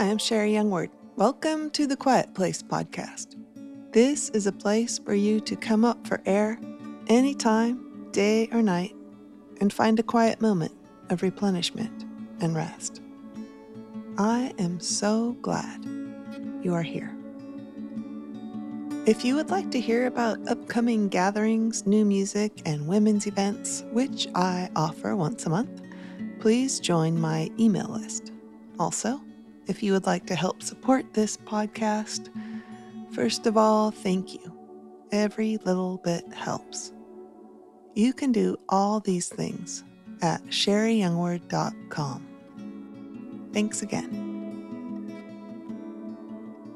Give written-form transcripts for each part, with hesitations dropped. I am Sherri Youngward. Welcome to the Quiet Place Podcast. This is a place for you to come up for air anytime, day or night, and find a quiet moment of replenishment and rest. I am so glad you are here. If you would like to hear about upcoming gatherings, new music, and women's events, which I offer once a month, please join my email list. Also, if you would like to help support this podcast, first of all, thank you. Every little bit helps. You can do all these things at sherriyoungward.com. Thanks again.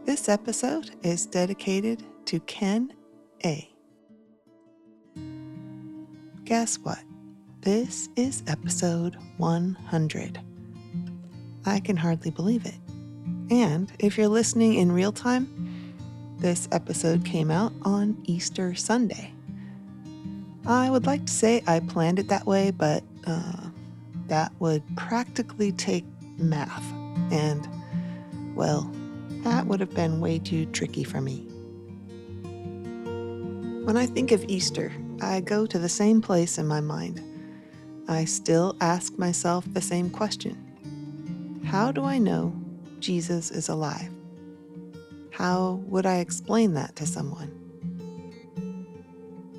This episode is dedicated to Ken A. Guess what? This is episode 100. I can hardly believe it. And if you're listening in real time, this episode came out on Easter Sunday. I would like to say I planned it that way, but that would practically take math. And, well, that would have been way too tricky for me. When I think of Easter, I go to the same place in my mind. I still ask myself the same question. How do I know Jesus is alive? How would I explain that to someone?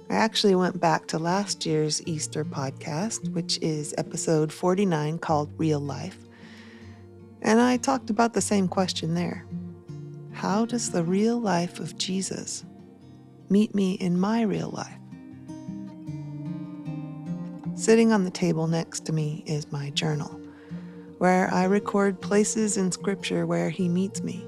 I actually went back to last year's Easter podcast, which is episode 49 called Real Life, and I talked about the same question there. How does the real life of Jesus meet me in my real life? Sitting on the table next to me is my journal, where I record places in Scripture where he meets me.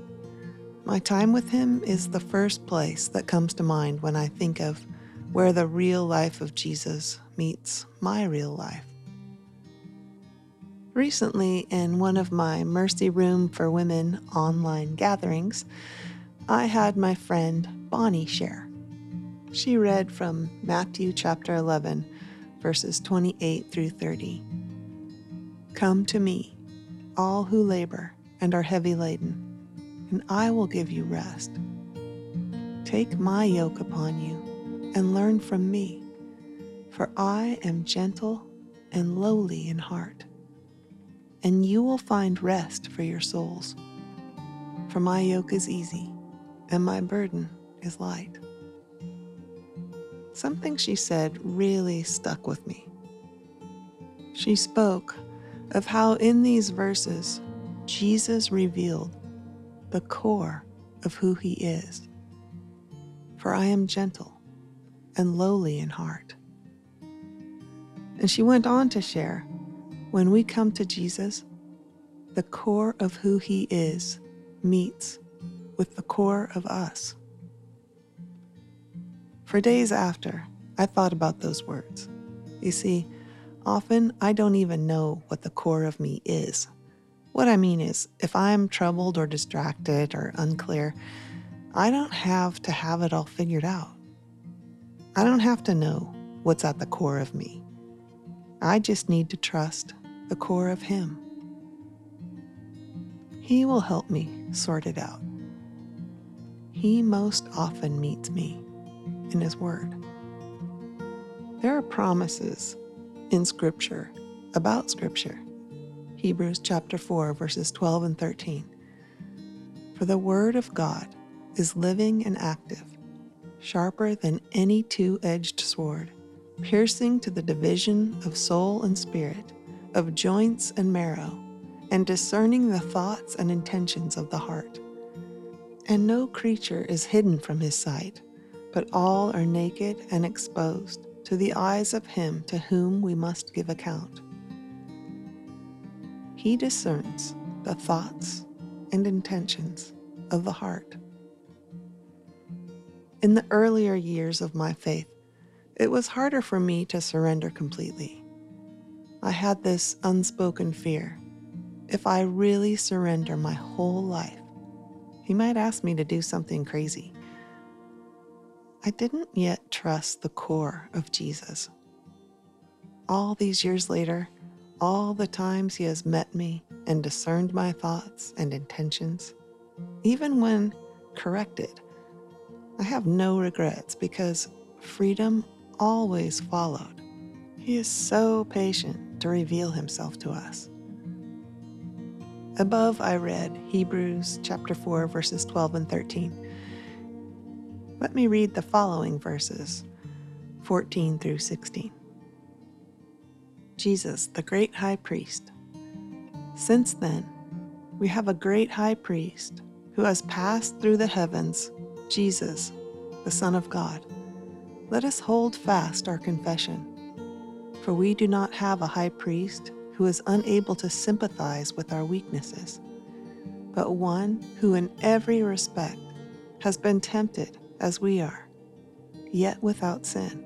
My time with him is the first place that comes to mind when I think of where the real life of Jesus meets my real life. Recently, in one of my Mercy Room for Women online gatherings, I had my friend Bonnie share. She read from Matthew chapter 11, verses 28 through 30. Come to me, all who labor and are heavy laden, and I will give you rest. Take my yoke upon you and learn from me, for I am gentle and lowly in heart, and you will find rest for your souls. For my yoke is easy and my burden is light. Something she said really stuck with me. She spoke of how in these verses, Jesus revealed the core of who he is. For I am gentle and lowly in heart. And she went on to share, when we come to Jesus, the core of who he is meets with the core of us. For days after, I thought about those words. You see, often, I don't even know what the core of me is. What I mean is, if I'm troubled or distracted or unclear, I don't have to have it all figured out. I don't have to know what's at the core of me. I just need to trust the core of him. He will help me sort it out. He most often meets me in his word. There are promises in Scripture, about Scripture, Hebrews chapter 4, verses 12 and 13. For the word of God is living and active, sharper than any two-edged sword, piercing to the division of soul and spirit, of joints and marrow, and discerning the thoughts and intentions of the heart. And no creature is hidden from his sight, but all are naked and exposed to the eyes of him to whom we must give account. He discerns the thoughts and intentions of the heart. In the earlier years of my faith, it was harder for me to surrender completely. I had this unspoken fear. If I really surrender my whole life, he might ask me to do something crazy. I didn't yet trust the core of Jesus. All these years later, all the times he has met me and discerned my thoughts and intentions. Even when corrected, I have no regrets because freedom always followed. He is so patient to reveal himself to us. Above, I read Hebrews chapter 4, verses 12 and 13. Let me read the following verses, 14 through 16. Jesus, the great high priest. Since then, we have a great high priest who has passed through the heavens, Jesus, the Son of God. Let us hold fast our confession, for we do not have a high priest who is unable to sympathize with our weaknesses, but one who in every respect has been tempted as we are, yet without sin.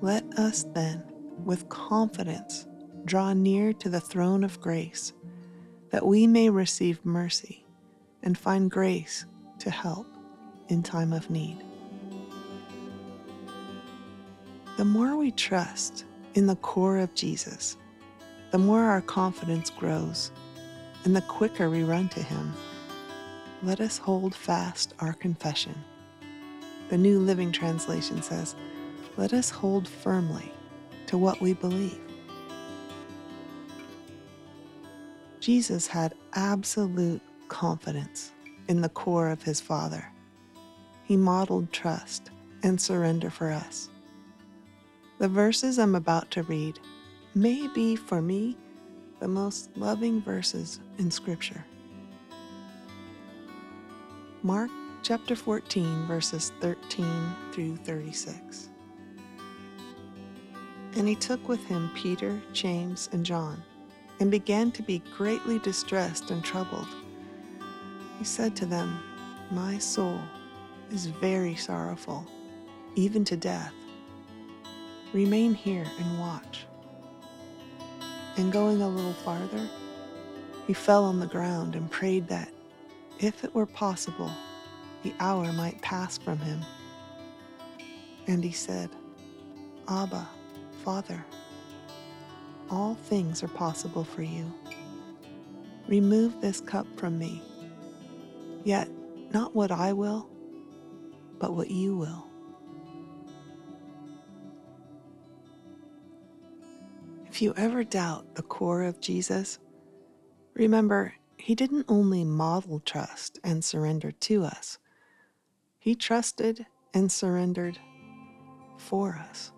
Let us then, with confidence, draw near to the throne of grace, that we may receive mercy and find grace to help in time of need. The more we trust in the core of Jesus, the more our confidence grows, and the quicker we run to him. Let us hold fast our confession. The New Living Translation says, let us hold firmly to what we believe. Jesus had absolute confidence in the core of his Father. He modeled trust and surrender for us. The verses I'm about to read may be, for me, the most loving verses in Scripture. Mark chapter 14, verses 13 through 36. And he took with him Peter, James, and John, and began to be greatly distressed and troubled. He said to them, My soul is very sorrowful, even to death. Remain here and watch. And going a little farther, he fell on the ground and prayed that, if it were possible, the hour might pass from him. And he said, Abba, Father, all things are possible for you. Remove this cup from me, yet not what I will, but what you will. If you ever doubt the core of Jesus, remember, he didn't only model trust and surrender to us, he trusted and surrendered for us.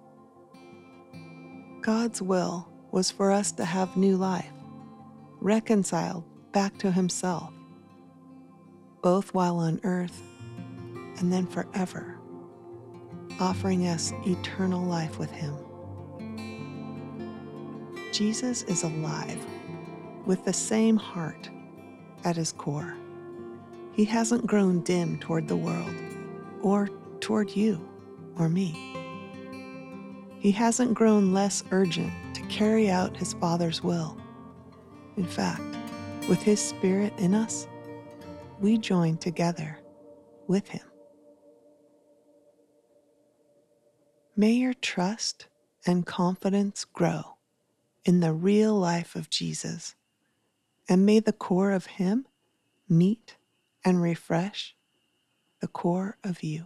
God's will was for us to have new life, reconciled back to himself, both while on earth and then forever, offering us eternal life with him. Jesus is alive with the same heart at his core. He hasn't grown dim toward the world or toward you or me. He hasn't grown less urgent to carry out his Father's will. In fact, with his Spirit in us, we join together with him. May your trust and confidence grow in the real life of Jesus, and may the core of him meet and refresh the core of you.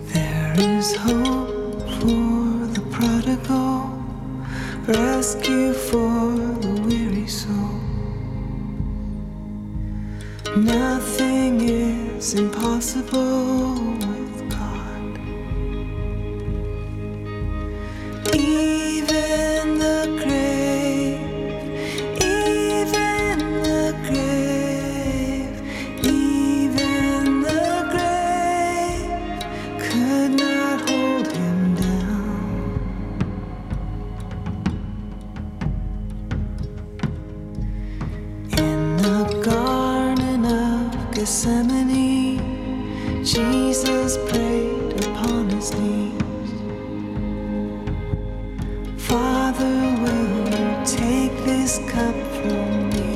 There is hope for the prodigal, rescue for the weary soul. Nothing is impossible with God. Even the grave could not hold him down. In the Garden of Gethsemane, Jesus prayed upon his knees, Father, will you take this cup from me?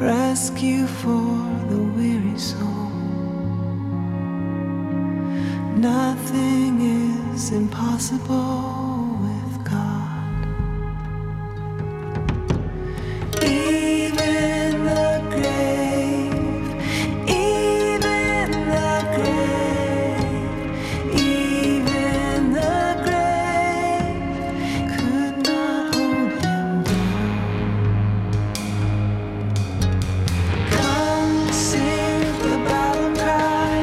rescue for the weary soul. Nothing is impossible with God. Even the grave, even the grave, even the grave could not hold him down. Come sing the battle cry,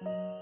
victory.